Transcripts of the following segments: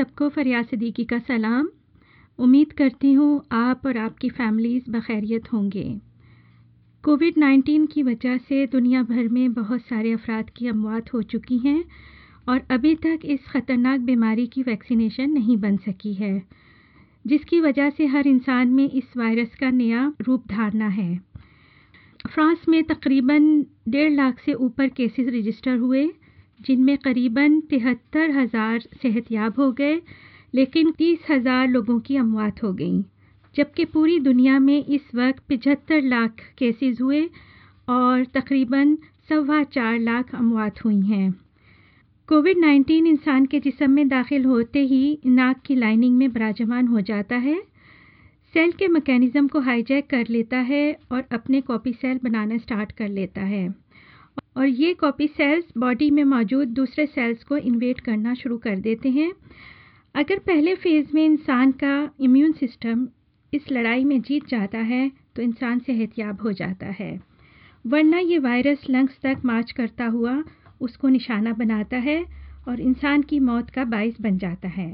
सबको फरिया सिद्दीकी का सलाम। उम्मीद करती हूँ आप और आपकी फैमिलीज़ बखैरियत होंगे। कोविड-19 की वजह से दुनिया भर में बहुत सारे अफराद की अमवात हो चुकी हैं और अभी तक इस ख़तरनाक बीमारी की वैक्सीनेशन नहीं बन सकी है, जिसकी वजह से हर इंसान में इस वायरस का नया रूप धारना है। फ्रांस में तकरीबन 1.5 लाख से ऊपर केसेस रजिस्टर हुए, जिनमें करीबन 73,000 सेहतयाब हो गए, लेकिन 30,000 लोगों की अमवात हो गई, जबकि पूरी दुनिया में इस वक्त 75 लाख केसेस हुए और तकरीबन 4.25 लाख अमवात हुई हैं। कोविड-19 इंसान के जिस्म में दाखिल होते ही नाक की लाइनिंग में विराजमान हो जाता है, सेल के मैकेनिज़्म को हाईजैक कर लेता है और अपने कॉपी सेल बनाना स्टार्ट कर लेता है, और ये कॉपी सेल्स बॉडी में मौजूद दूसरे सेल्स को इन्वेड करना शुरू कर देते हैं। अगर पहले फेज़ में इंसान का इम्यून सिस्टम इस लड़ाई में जीत जाता है तो इंसान सेहतयाब हो जाता है, वरना ये वायरस लंग्स तक मार्च करता हुआ उसको निशाना बनाता है और इंसान की मौत का बायस बन जाता है।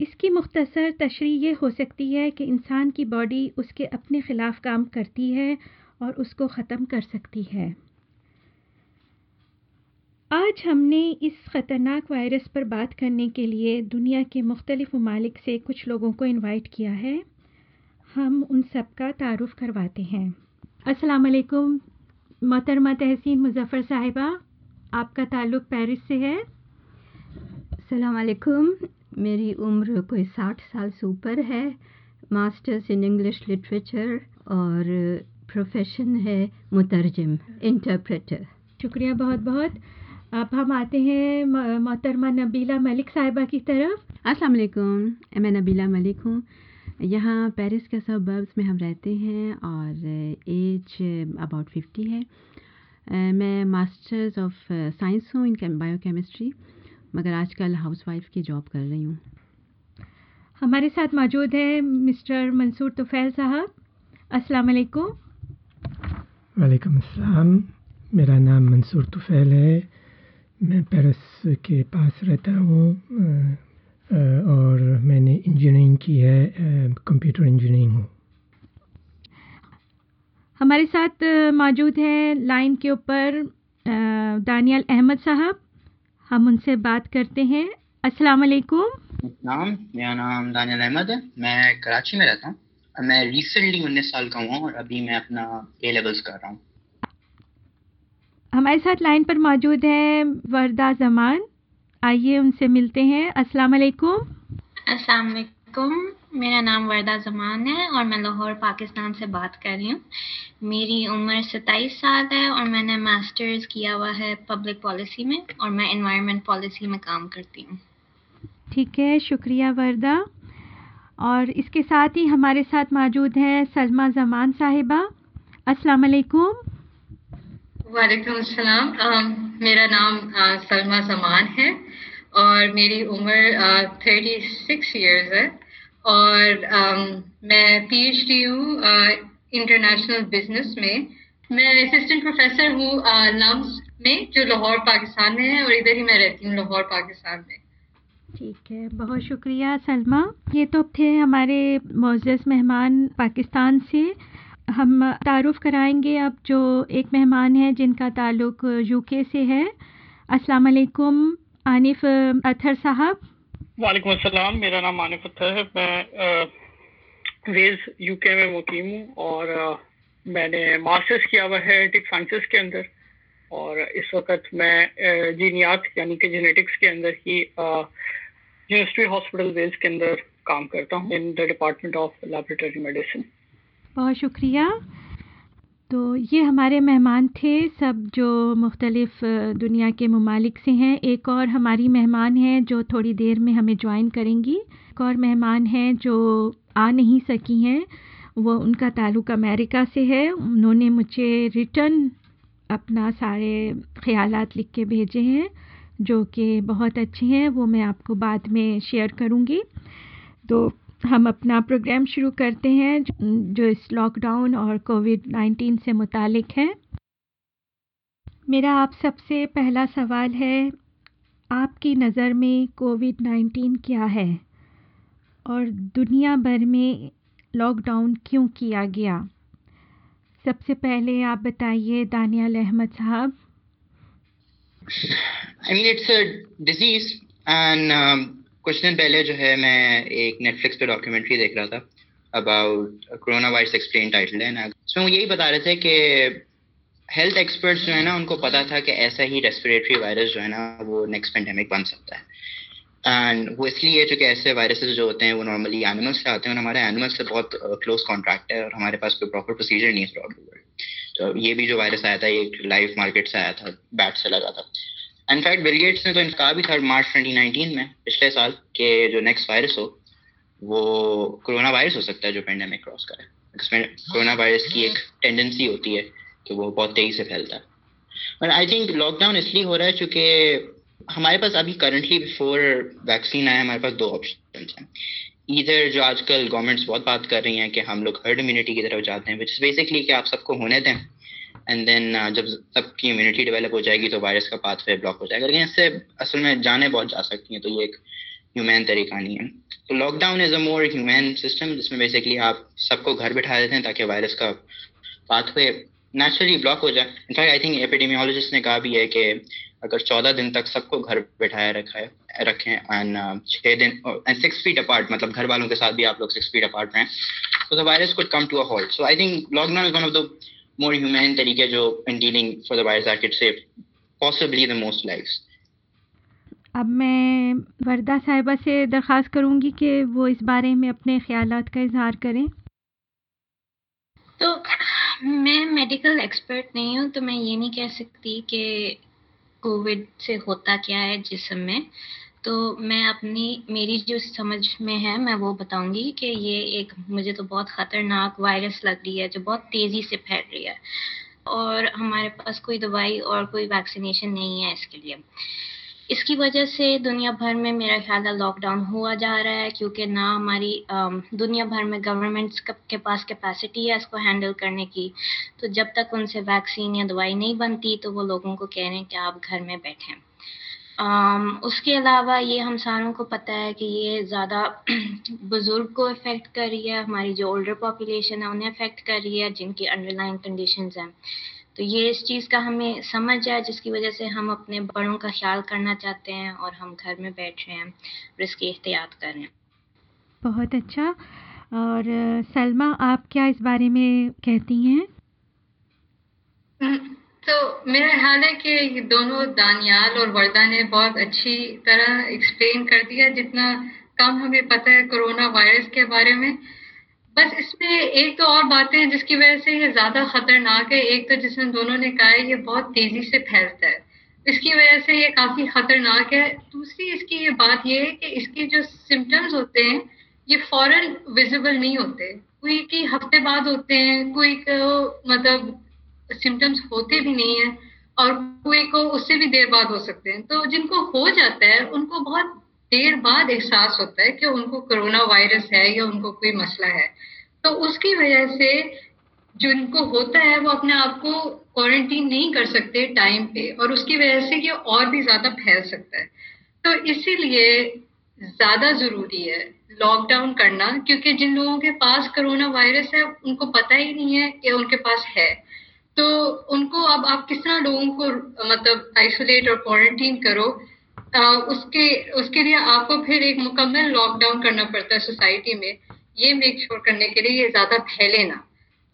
इसकी मुख्तसर तशरीह ये हो सकती है कि इंसान की बॉडी उसके अपने ख़िलाफ़ काम करती है और उसको ख़त्म कर सकती है। आज हमने इस ख़तरनाक वायरस पर बात करने के लिए दुनिया के मुख्तलिफ ममालिक से कुछ लोगों को इनवाइट किया है। हम उन सब का तारुफ़ करवाते हैं। अस्सलाम वालेकुम मोहतरमा तहसीन मुज़फ़्फ़र साहिबा, आपका ताल्लुक़ पेरिस से है। अस्सलाम वालेकुम, मेरी उम्र कोई 60 साल से ऊपर है, मास्टर्स इन इंग्लिश लिटरेचर और प्रोफेशन है मुतरजम इंटरप्रेटर। शुक्रिया बहुत बहुत। अब हम आते हैं मोहतरमा नबीला मलिक साहिबा की तरफ। अस्सलाम वालेकुम, मैं नबीला मलिक हूँ। यहाँ पेरिस के सबर्ब्स में हम रहते हैं और एज अबाउट 50 है। मैं मास्टर्स ऑफ साइंस हूँ इन बायोकेमिस्ट्री, मगर आजकल हाउसवाइफ की जॉब कर रही हूँ। हमारे साथ मौजूद है मिस्टर मंसूर तुफैल साहब। अस्सलाम वालेकुम। वालेकुम अस्सलाम, मेरा नाम मंसूर तुफैल है, मैं पेरिस के पास रहता हूँ और मैंने इंजीनियरिंग की है, कंप्यूटर इंजीनियरिंग हूँ। हमारे साथ मौजूद है लाइन के ऊपर दानियाल अहमद साहब, हम उनसे बात करते हैं। अस्सलाम वालेकुम। मेरा नाम दानियाल अहमद है, मैं कराची में रहता हूँ। मैं रिसेंटली 19 साल का हूँ और अभी मैं अपना ए लेवल्स कर रहा हूँ। हमारे साथ लाइन पर मौजूद है वर्दा जमान, आइए उनसे मिलते हैं। अस्सलाम वालेकुम। अस्सलाम वालेकुम, मेरा नाम वर्दा जमान है और मैं लाहौर पाकिस्तान से बात कर रही हूँ। मेरी उम्र 27 साल है और मैंने मास्टर्स किया हुआ है पब्लिक पॉलिसी में और मैं एनवायरनमेंट पॉलिसी में काम करती हूँ। ठीक है, शुक्रिया वर्दा। और इसके साथ ही हमारे साथ मौजूद है सलमा जमान साहिबा। अस्सलाम वालेकुम। वालेकुम सलाम, मेरा नाम सलमा जमान है और मेरी उम्र 36 ईयर्स है और मैं PhD हूँ इंटरनेशनल बिजनेस में। मैं असिस्टेंट प्रोफेसर हूँ लम्स में, जो लाहौर पाकिस्तान में है और इधर ही मैं रहती हूँ लाहौर पाकिस्तान में। ठीक है, बहुत शुक्रिया सलमा। ये तो थे हमारे मोअज़्ज़ज़ मेहमान पाकिस्तान से। हम तारुफ़ कराएंगे अब जो एक मेहमान हैं जिनका ताल्लुक़ यूके से है। अस्सलाम वालेकुम आनिफ अथर साहब। वालेकुम अस्सलाम, मेरा नाम आनिफ अथर है, मैं वेल्स यूके में मुक़ीम हूँ और मैंने मास्टर्स किया हुआ है टिक साइंसेस के अंदर और इस वक्त मैं जीनियात यानी कि जेनेटिक्स के अंदर ही यूनिवर्सिटी हॉस्पिटल वेल्स के अंदर काम करता हूँ in the department of laboratory medicine. बहुत शुक्रिया। तो ये हमारे मेहमान थे सब जो मुख्तलिफ़ दुनिया के ममालिक से हैं। एक और हमारी मेहमान हैं जो थोड़ी देर में हमें ज्वाइन करेंगी। एक और मेहमान हैं जो आ नहीं सकी हैं, वो उनका ताल्लुक़ अमेरिका से है। उन्होंने मुझे रिटर्न अपना सारे ख़यालात लिख के भेजे हैं जो कि बहुत अच्छे हैं, वो मैं आपको बाद में शेयर करूँगी। तो हम अपना प्रोग्राम शुरू करते हैं जो इस लॉकडाउन और कोविड-19 से मुतालिक है। मेरा आप सबसे पहला सवाल है, आपकी नज़र में कोविड-19 क्या है और दुनिया भर में लॉकडाउन क्यों किया गया? सबसे पहले आप बताइए दानियाल अहमद साहब। इट्स अ डिजीज़ एंड कुछ दिन पहले जो है मैं एक नेटफ्लिक्स पे डॉक्यूमेंट्री देख रहा था about corona virus explain title है ना, उसमें वो यही बता रहे थे कि हेल्थ एक्सपर्ट्स जो है ना उनको पता था कि ऐसा ही रेस्पिरेटरी वायरस जो है ना वो नेक्स्ट पेंडेमिक बन सकता है। एंड वो इसलिए चूँकि ऐसे वायरसेस जो होते हैं वो नॉर्मली एनिमल्स से आते हैं और हमारे एनिमल्स से बहुत क्लोज कॉन्ट्रैक्ट है और हमारे पास कोई प्रॉपर प्रोसीजर नहीं है थ्रू आउट द वर्ल्ड। तो ये भी जो वायरस आया था ये लाइव मार्केट से आया था, बैट से लगा था। इनफैक्ट बिल गेट्स ने तो कहा भी था मार्च 2019 में पिछले साल के जो नेक्स्ट वायरस हो वो कोरोना वायरस हो सकता है जो पेंडेमिक क्रॉस करे। इसमें कोरोना वायरस की एक टेंडेंसी होती है कि वो बहुत तेज़ी से फैलता है। बट आई थिंक लॉकडाउन इसलिए हो रहा है चूँकि हमारे पास अभी करंटली बिफोर वैक्सीन आए हमारे पास दो ऑप्शन हैं। इधर जो आजकल गवर्नमेंट्स बहुत बात कर रही हैं कि हम लोग हर्ड इम्यूनिटी की तरफ जाते हैं, विच इज़ बेसिकली कि आप सबको होने दें एंड देन जब सबकी इम्यूनिटी डेवलप हो जाएगी तो वायरस का पाथवे ब्लॉक हो जाएगा, लेकिन इससे असल में जाने बहुत जा सकती हैं, तो ये एक ह्यूमैन तरीका नहीं है। तो lockdown is a more humane system जिसमें बेसिकली आप सबको घर बिठा देते हैं ताकि वायरस का पाथवे नेचुरली ब्लॉक हो जाए। इनफैक्ट आई थिंक एपिडेमियोलॉजिस्ट ने कहा भी है कि अगर 14 दिन तक सबको घर बैठाया रखें एंड 6 दिन 6 फीट अपार्ट, मतलब घर वालों के साथ भी आप लोग 6 फीट अपार्ट रहें, तो the virus could come to a halt. So I think lockdown is one of the more humane तरीके जो in dealing for the virus that can save possibly the most lives. अब मैं वर्दा साहिबा से दरख्वास्त करूँगी कि वो इस बारे में अपने ख्यालात का इजहार करें। तो मैं मेडिकल एक्सपर्ट नहीं हूँ तो मैं ये नहीं कह सकती कि कोविड से होता क्या है जिस्म में, तो मैं मेरी जो समझ में है मैं वो बताऊंगी कि ये एक मुझे तो बहुत ख़तरनाक वायरस लग रही है जो बहुत तेज़ी से फैल रही है और हमारे पास कोई दवाई और कोई वैक्सीनेशन नहीं है इसके लिए। इसकी वजह से दुनिया भर में मेरा ख्याल है लॉकडाउन हुआ जा रहा है क्योंकि ना हमारी दुनिया भर में गवर्नमेंट्स के पास कैपेसिटी है इसको हैंडल करने की, तो जब तक उनसे वैक्सीन या दवाई नहीं बनती तो वो लोगों को कह रहे हैं कि आप घर में बैठें। उसके अलावा ये हम सारों को पता है कि ये ज़्यादा बुज़ुर्ग को इफ़ेक्ट कर रही है, हमारी जो ओल्डर पॉपुलेशन है उन्हें इफ़ेक्ट कर रही है जिनकी अंडरलाइन कंडीशंस हैं। तो ये इस चीज़ का हमें समझ है जिसकी वजह से हम अपने बड़ों का ख्याल करना चाहते हैं और हम घर में बैठ रहे हैं और इसकी एहतियात कर रहे हैं। बहुत अच्छा। और सलमा, आप क्या इस बारे में कहती हैं? तो मेरा ख्याल है कि दोनों दानियाल और वर्दा ने बहुत अच्छी तरह एक्सप्लेन कर दिया जितना कम हमें पता है कोरोना वायरस के बारे में। बस इसमें एक तो और बातें हैं जिसकी वजह से ये ज़्यादा ख़तरनाक है। एक तो जिसमें दोनों ने कहा है ये बहुत तेज़ी से फैलता है, इसकी वजह से ये काफ़ी ख़तरनाक है। दूसरी इसकी ये बात ये है कि इसके जो सिम्टम्स होते हैं ये फ़ौरन विजिबल नहीं होते, कोई की हफ्ते बाद होते हैं, कोई को मतलब सिम्टम्स होते भी नहीं है और कोई को उससे भी देर बाद हो सकते हैं। तो जिनको हो जाता है उनको बहुत देर बाद एहसास होता है कि उनको कोरोना वायरस है या उनको कोई मसला है, तो उसकी वजह से जिनको होता है वो अपने आप को क्वारंटीन नहीं कर सकते टाइम पे और उसकी वजह से ये और भी ज़्यादा फैल सकता है। तो इसीलिए ज़्यादा ज़रूरी है लॉकडाउन करना क्योंकि जिन लोगों के पास कोरोना वायरस है उनको पता ही नहीं है कि उनके पास है, तो उनको अब आप किस तरह लोगों को मतलब आइसोलेट और क्वारंटीन करो, उसके लिए आपको फिर एक मुकम्मल लॉकडाउन करना पड़ता है सोसाइटी में, ये मेक श्योर करने के लिए ये ज़्यादा फैले ना,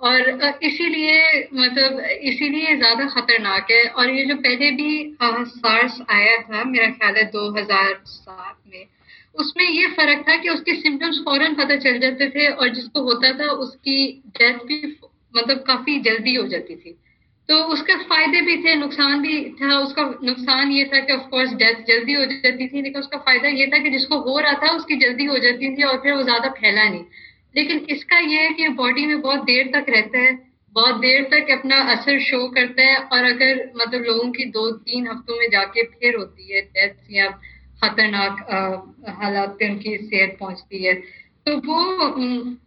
और इसीलिए ज़्यादा ख़तरनाक है। और ये जो पहले भी सार्स आया था मेरा ख्याल है 2007 में, उसमें ये फ़र्क था कि उसके सिम्टम्स फ़ौरन पता चल जाते थे और जिसको होता था उसकी डेथ भी मतलब काफ़ी जल्दी हो जाती थी। तो उसके फायदे भी थे, नुकसान भी था। उसका नुकसान ये था कि ऑफ कोर्स डेथ जल्दी हो जाती थी, लेकिन उसका फायदा ये था कि जिसको हो रहा था उसकी जल्दी हो जाती थी और फिर वो ज़्यादा फैला नहीं। लेकिन इसका ये है कि बॉडी में बहुत देर तक रहता है, बहुत देर तक अपना असर शो करता है और अगर मतलब लोगों की 2-3 हफ्तों में जाके फिर होती है डेथ या खतरनाक हालात पे उनकी सेहत पहुँचती है, तो वो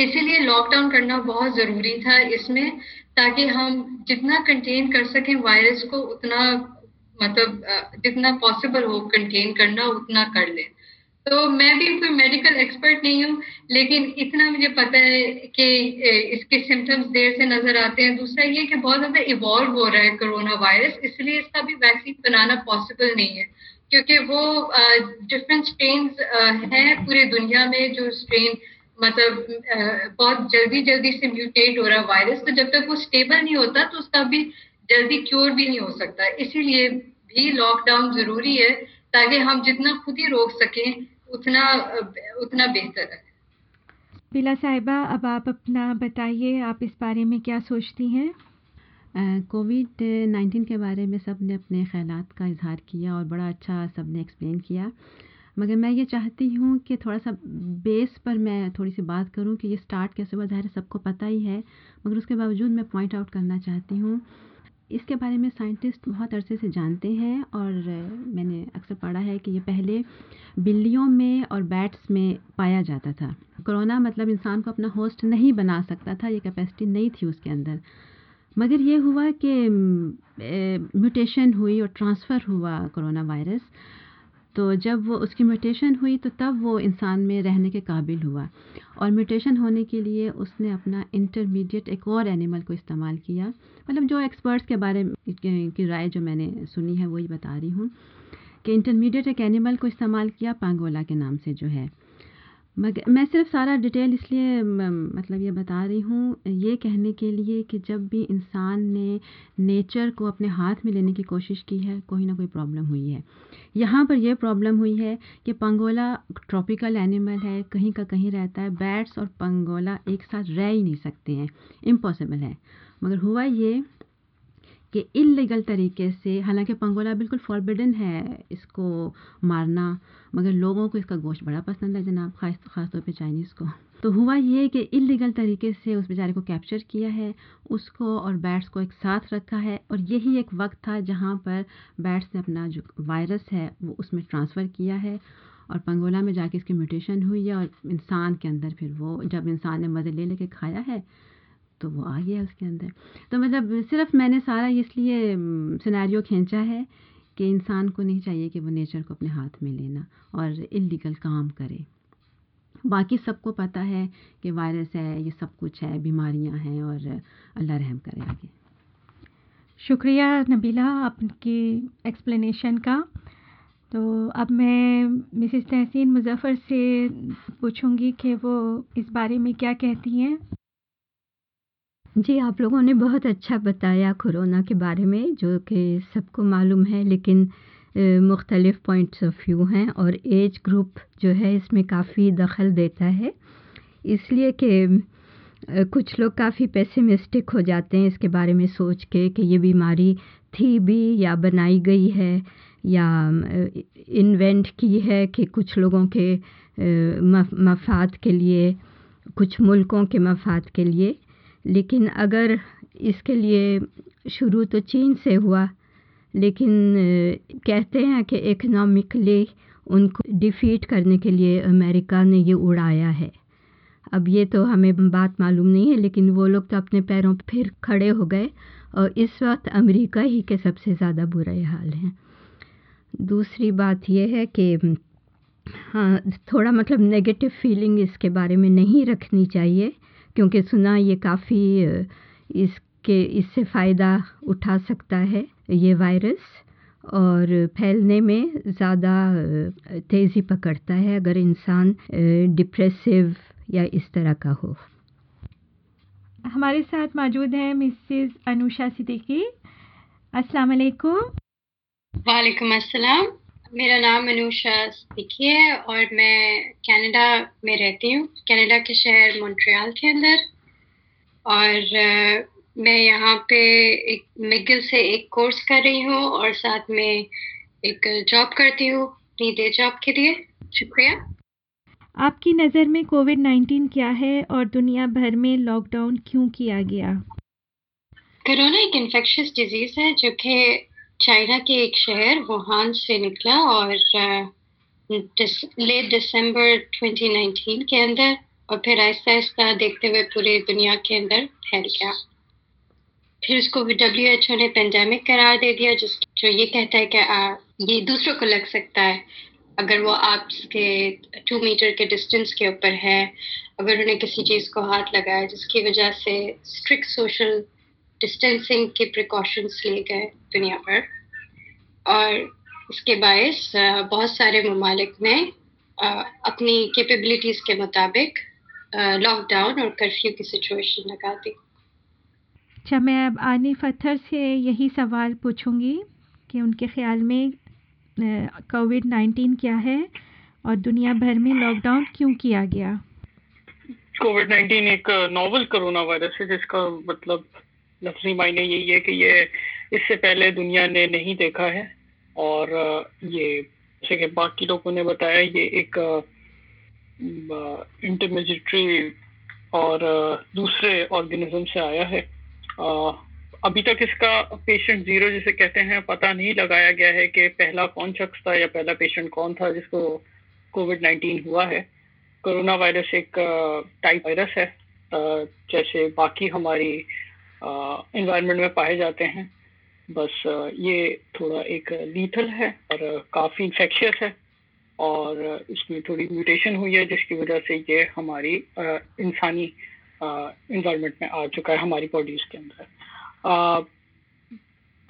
इसीलिए लॉकडाउन करना बहुत ज़रूरी था इसमें, ताकि हम जितना कंटेन कर सकें वायरस को उतना मतलब जितना पॉसिबल हो कंटेन करना उतना कर लें। तो मैं भी कोई मेडिकल एक्सपर्ट नहीं हूँ, लेकिन इतना मुझे पता है कि इसके सिम्टम्स देर से नजर आते हैं। दूसरा ये कि बहुत ज्यादा इवॉल्व हो रहा है कोरोना वायरस, इसलिए इसका भी वैक्सीन बनाना पॉसिबल नहीं है, क्योंकि वो डिफरेंट स्ट्रेन हैं पूरी दुनिया में, जो स्ट्रेन मतलब बहुत जल्दी जल्दी से म्यूटेट हो रहा है वायरस। तो जब तक वो स्टेबल नहीं होता तो उसका भी जल्दी क्योर भी नहीं हो सकता। इसीलिए भी लॉकडाउन जरूरी है, ताकि हम जितना खुद ही रोक सकें उतना बेहतर है। बिला साहिबा, अब आप अपना बताइए, आप इस बारे में क्या सोचती हैं? कोविड-19 के बारे में सब ने अपने ख्यालात का इजहार किया और बड़ा अच्छा सब ने एक्सप्लेन किया, मगर मैं ये चाहती हूँ कि थोड़ा सा बेस पर मैं थोड़ी सी बात करूँ कि ये स्टार्ट कैसे हुआ। ज़ाहिर सबको पता ही है, मगर उसके बावजूद मैं पॉइंट आउट करना चाहती हूँ। इसके बारे में साइंटिस्ट बहुत अरसे से जानते हैं और मैंने अक्सर पढ़ा है कि ये पहले बिल्लियों में और बैट्स में पाया जाता था। कोरोना मतलब इंसान को अपना होस्ट नहीं बना सकता था, ये कैपेसिटी नहीं थी उसके अंदर। मगर ये हुआ कि म्यूटेशन हुई और ट्रांसफ़र हुआ कोरोना वायरस। तो जब वो उसकी म्यूटेशन हुई तो तब वो इंसान में रहने के काबिल हुआ, और म्यूटेशन होने के लिए उसने अपना इंटरमीडिएट एक और एनिमल को इस्तेमाल किया। मतलब जो एक्सपर्ट्स के बारे में की राय जो मैंने सुनी है वही बता रही हूँ कि इंटरमीडिएट एक एनिमल को इस्तेमाल किया पांगोला के नाम से जो है। मगर मैं सिर्फ सारा डिटेल इसलिए मतलब ये बता रही हूँ ये कहने के लिए कि जब भी इंसान ने नेचर को अपने हाथ में लेने की कोशिश की है, कोई ना कोई प्रॉब्लम हुई है। यहाँ पर यह प्रॉब्लम हुई है कि पंगोला ट्रॉपिकल एनिमल है, कहीं का कहीं रहता है। बैट्स और पंगोला एक साथ रह ही नहीं सकते हैं, इम्पॉसिबल है। मगर हुआ ये कि इल्लीगल तरीके से, हालांकि पंगोला बिल्कुल फॉरबिडन है इसको मारना, मगर लोगों को इसका गोश्त बड़ा पसंद है जनाब, ख़ास तौर पे चाइनीज़ को। तो हुआ ये कि इल्लीगल तरीके से उस बेचारे को कैप्चर किया है, उसको और बैट्स को एक साथ रखा है, और यही एक वक्त था जहाँ पर बैट्स ने अपना जो वायरस है वो उसमें ट्रांसफ़र किया है और पंगोला में जाके इसकी म्यूटेशन हुई है, और इंसान के अंदर फिर वो जब इंसान ने मज़े ले लेके खाया है तो वो आ गया उसके अंदर। तो मतलब सिर्फ मैंने सारा इसलिए सिनेरियो खींचा है कि इंसान को नहीं चाहिए कि वो नेचर को अपने हाथ में लेना और इल्लीगल काम करे। बाकी सबको पता है कि वायरस है, ये सब कुछ है, बीमारियां हैं, और अल्लाह रहम करे आगे। शुक्रिया नबीला आपकी एक्सप्लेनेशन का। तो अब मैं मिसेस तहसीन मुज़फ़्फ़र से पूछूंगी कि वो इस बारे में क्या कहती हैं। जी, आप लोगों ने बहुत अच्छा बताया कोरोना के बारे में, जो कि सबको मालूम है, लेकिन मुख्तलिफ़ पॉइंट्स ऑफ व्यू हैं, और एज ग्रुप जो है इसमें काफ़ी दखल देता है, इसलिए कि कुछ लोग काफ़ी पेसिमिस्टिक हो जाते हैं इसके बारे में सोच के कि ये बीमारी थी भी या बनाई गई है या इन्वेंट की है, कि कुछ लोगों के मफाद के लिए, कुछ मुल्कों के मफाद के लिए। लेकिन अगर इसके लिए शुरू तो चीन से हुआ, लेकिन कहते हैं कि इकनॉमिकली उनको डिफीट करने के लिए अमेरिका ने ये उड़ाया है। अब ये तो हमें बात मालूम नहीं है, लेकिन वो लोग तो अपने पैरों पर फिर खड़े हो गए, और इस वक्त अमेरिका ही के सबसे ज़्यादा बुरे हाल हैं। दूसरी बात ये है कि हाँ, थोड़ा मतलब नेगेटिव फीलिंग इसके बारे में नहीं रखनी चाहिए, क्योंकि सुना ये काफ़ी इससे फ़ायदा उठा सकता है ये वायरस, और फैलने में ज़्यादा तेज़ी पकड़ता है अगर इंसान डिप्रेसिव या इस तरह का हो। हमारे साथ मौजूद हैं मिसेस अनुषा सिद्दीकी। अस्सलाम वालेकुम। वालेकुम अस्सलाम। मेरा नाम अनुषा सिद्दीकी है और मैं कनाडा में रहती हूँ, कनाडा के शहर मॉन्ट्रियल के अंदर। और मैं यहाँ पे एक मैगिल से एक कोर्स कर रही हूँ और साथ में एक जॉब करती हूँ अपनी डे जॉब के लिए। शुक्रिया। आपकी नज़र में कोविड-19 क्या है और दुनिया भर में लॉकडाउन क्यों किया गया? कोरोना एक इन्फेक्शियस डिजीज़ है जो कि चाइना के एक शहर वुहान से निकला और लेट दिसंबर 2019 के अंदर, और फिर आहिस्ता आहिस्ता देखते हुए पूरे दुनिया के अंदर फैल गया। फिर उसको WHO ने पेंडेमिक करार दे दिया, जो ये कहता है कि ये दूसरों को लग सकता है अगर वो आपके 2 मीटर के डिस्टेंस के ऊपर है, अगर उन्हें किसी चीज़ को हाथ लगाया, जिसकी वजह से स्ट्रिक्ट सोशल डिस्टेंसिंग के प्रिकॉशंस लिए गए दुनिया पर। और इसके बायस बहुत सारे ममालिक ने अपनी कैपेबिलिटीज़ के मुताबिक लॉकडाउन और कर्फ्यू की सिचुएशन लगा दी। अच्छा, मैं अब आनिफ अथर से यही सवाल पूछूंगी कि उनके ख्याल में कोविड-19 क्या है और दुनिया भर में लॉकडाउन क्यों किया गया। कोविड-19 एक नोवल कोरोना वायरस है, जिसका मतलब लफ्जी मायने यही है कि ये इससे पहले दुनिया ने नहीं देखा है, और ये जैसे कि बाकी लोगों ने बताया ये एक इंटरमिजिट्री और दूसरे ऑर्गेनिज्म से आया है। अभी तक इसका पेशेंट 0 जिसे कहते हैं पता नहीं लगाया गया है कि पहला कौन शख्स था या पहला पेशेंट कौन था जिसको कोविड-19 हुआ है। कोरोना वायरस एक टाइप वायरस है, जैसे बाकी हमारी एनवायरनमेंट में पाए जाते हैं, बस ये थोड़ा एक लीथल है और काफ़ी इंफेक्शियस है, और इसमें थोड़ी म्यूटेशन हुई है जिसकी वजह से ये हमारी इंसानी एनवायरनमेंट में आ चुका है, हमारी बॉडीज के अंदर।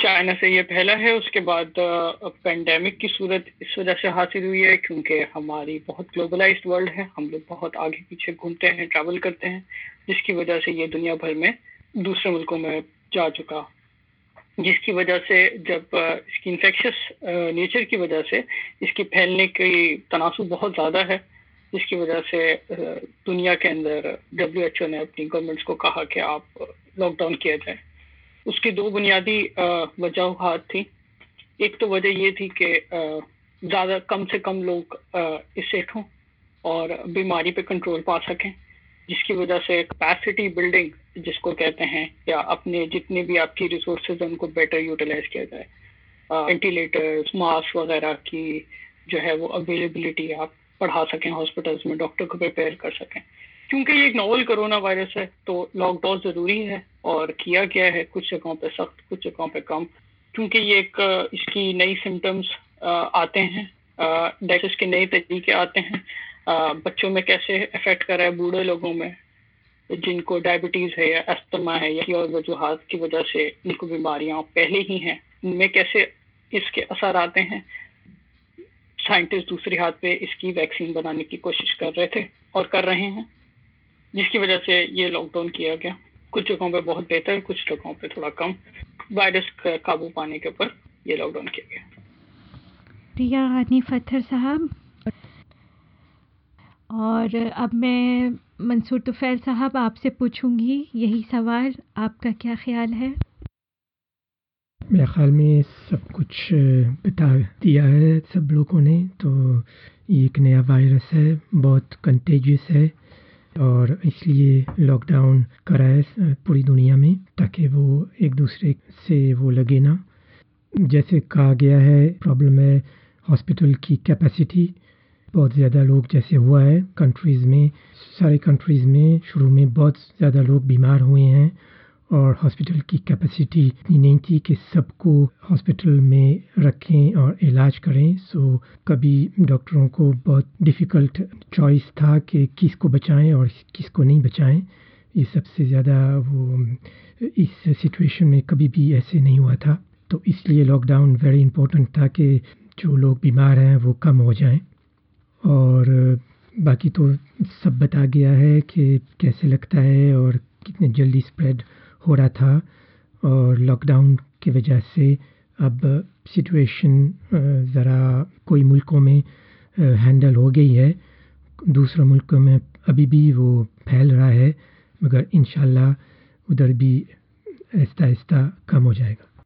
चाइना से ये फैला है, उसके बाद पेंडेमिक की सूरत इस वजह से हासिल हुई है क्योंकि हमारी बहुत ग्लोबलाइज्ड वर्ल्ड है, हम लोग बहुत आगे पीछे घूमते हैं, ट्रैवल करते हैं, जिसकी वजह से ये दुनिया भर में दूसरे मुल्कों में जा चुका, जिसकी वजह से जब इसकी इन्फेक्शस नेचर की वजह से इसकी फैलने की तनासुब बहुत ज़्यादा है, जिसकी वजह से दुनिया के अंदर WHO ने अपनी गवर्नमेंट्स को कहा कि आप लॉकडाउन किया जाए। उसकी 2 बुनियादी वजहें थी। एक तो वजह ये थी कि ज़्यादा कम से कम लोग इससे हों और बीमारी पे कंट्रोल पा सकें, जिसकी वजह से कैपेसिटी बिल्डिंग जिसको कहते हैं, या अपने जितने भी आपकी रिसोर्सेज उनको बेटर यूटिलाइज किया जाए, वेंटिलेटर्स, मास्क वगैरह की जो है वो अवेलेबिलिटी आप बढ़ा सकें, हॉस्पिटल्स में डॉक्टर को प्रिपेयर कर सकें। क्योंकि ये एक नोवल कोरोना वायरस है तो लॉकडाउन ज़रूरी है और किया गया है, कुछ जगहों पे सख्त, कुछ जगहों पे कम, क्योंकि ये एक इसकी नई सिम्टम्स आते हैं, डायग्नोसिस के नए तरीके आते हैं, बच्चों में कैसे अफेक्ट कर रहा है, बूढ़े लोगों में जिनको डायबिटीज़ है या अस्थमा है या और वजूहात की वजह से इनको बीमारियाँ पहले ही हैं, उनमें कैसे इसके असर आते हैं। साइंटिस्ट दूसरी हाथ पे इसकी वैक्सीन बनाने की कोशिश कर रहे थे और कर रहे हैं, जिसकी वजह से ये लॉकडाउन किया गया। कुछ जगहों पे बहुत बेहतर, कुछ जगहों पे थोड़ा कम, वायरस का काबू पाने के ऊपर ये लॉकडाउन किया गया। रिया, अनीफ अथर साहब, और अब मैं मंसूर तुफैल साहब आपसे पूछूंगी यही सवाल, आपका क्या ख्याल है। मेरे ख्याल में सब कुछ बता दिया है सब लोगों ने। तो ये एक नया वायरस है, बहुत कंटेजियस है, और इसलिए लॉकडाउन कराए पूरी दुनिया में ताकि वो एक दूसरे से वो लगे ना। जैसे कहा गया है, प्रॉब्लम है हॉस्पिटल की कैपेसिटी, बहुत ज़्यादा लोग जैसे हुआ है कंट्रीज़ में, सारे कंट्रीज़ में शुरू में बहुत ज़्यादा लोग बीमार हुए हैं और हॉस्पिटल की कैपेसिटी इतनी नहीं थी कि सबको हॉस्पिटल में रखें और इलाज करें। सो कभी डॉक्टरों को बहुत डिफ़िकल्ट चॉइस था कि किसको बचाएं और किसको नहीं बचाएं। ये सबसे ज़्यादा वो इस सिचुएशन में कभी भी ऐसे नहीं हुआ था, तो इसलिए लॉकडाउन वेरी इम्पोर्टेंट था कि जो लोग बीमार हैं वो कम हो जाएं। और बाकी तो सब बता गया है कि कैसे लगता है और कितने जल्दी स्प्रेड हो रहा था, और लॉकडाउन की वजह से अब सिचुएशन ज़रा कोई मुल्कों में हैंडल हो गई है, दूसरे मुल्कों में अभी भी वो फैल रहा है, मगर इंशाल्लाह उधर भी आहिस्ता आहिस्ता कम हो जाएगा।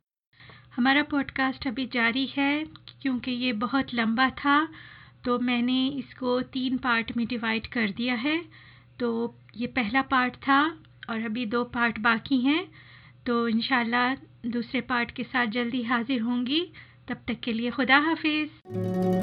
हमारा पॉडकास्ट अभी जारी है क्योंकि ये बहुत लंबा था, तो मैंने इसको 3 पार्ट में डिवाइड कर दिया है। तो ये पहला पार्ट था और अभी 2 पार्ट बाकी हैं, तो इंशाल्लाह दूसरे पार्ट के साथ जल्दी हाजिर होंगी। तब तक के लिए खुदा हाफिज़।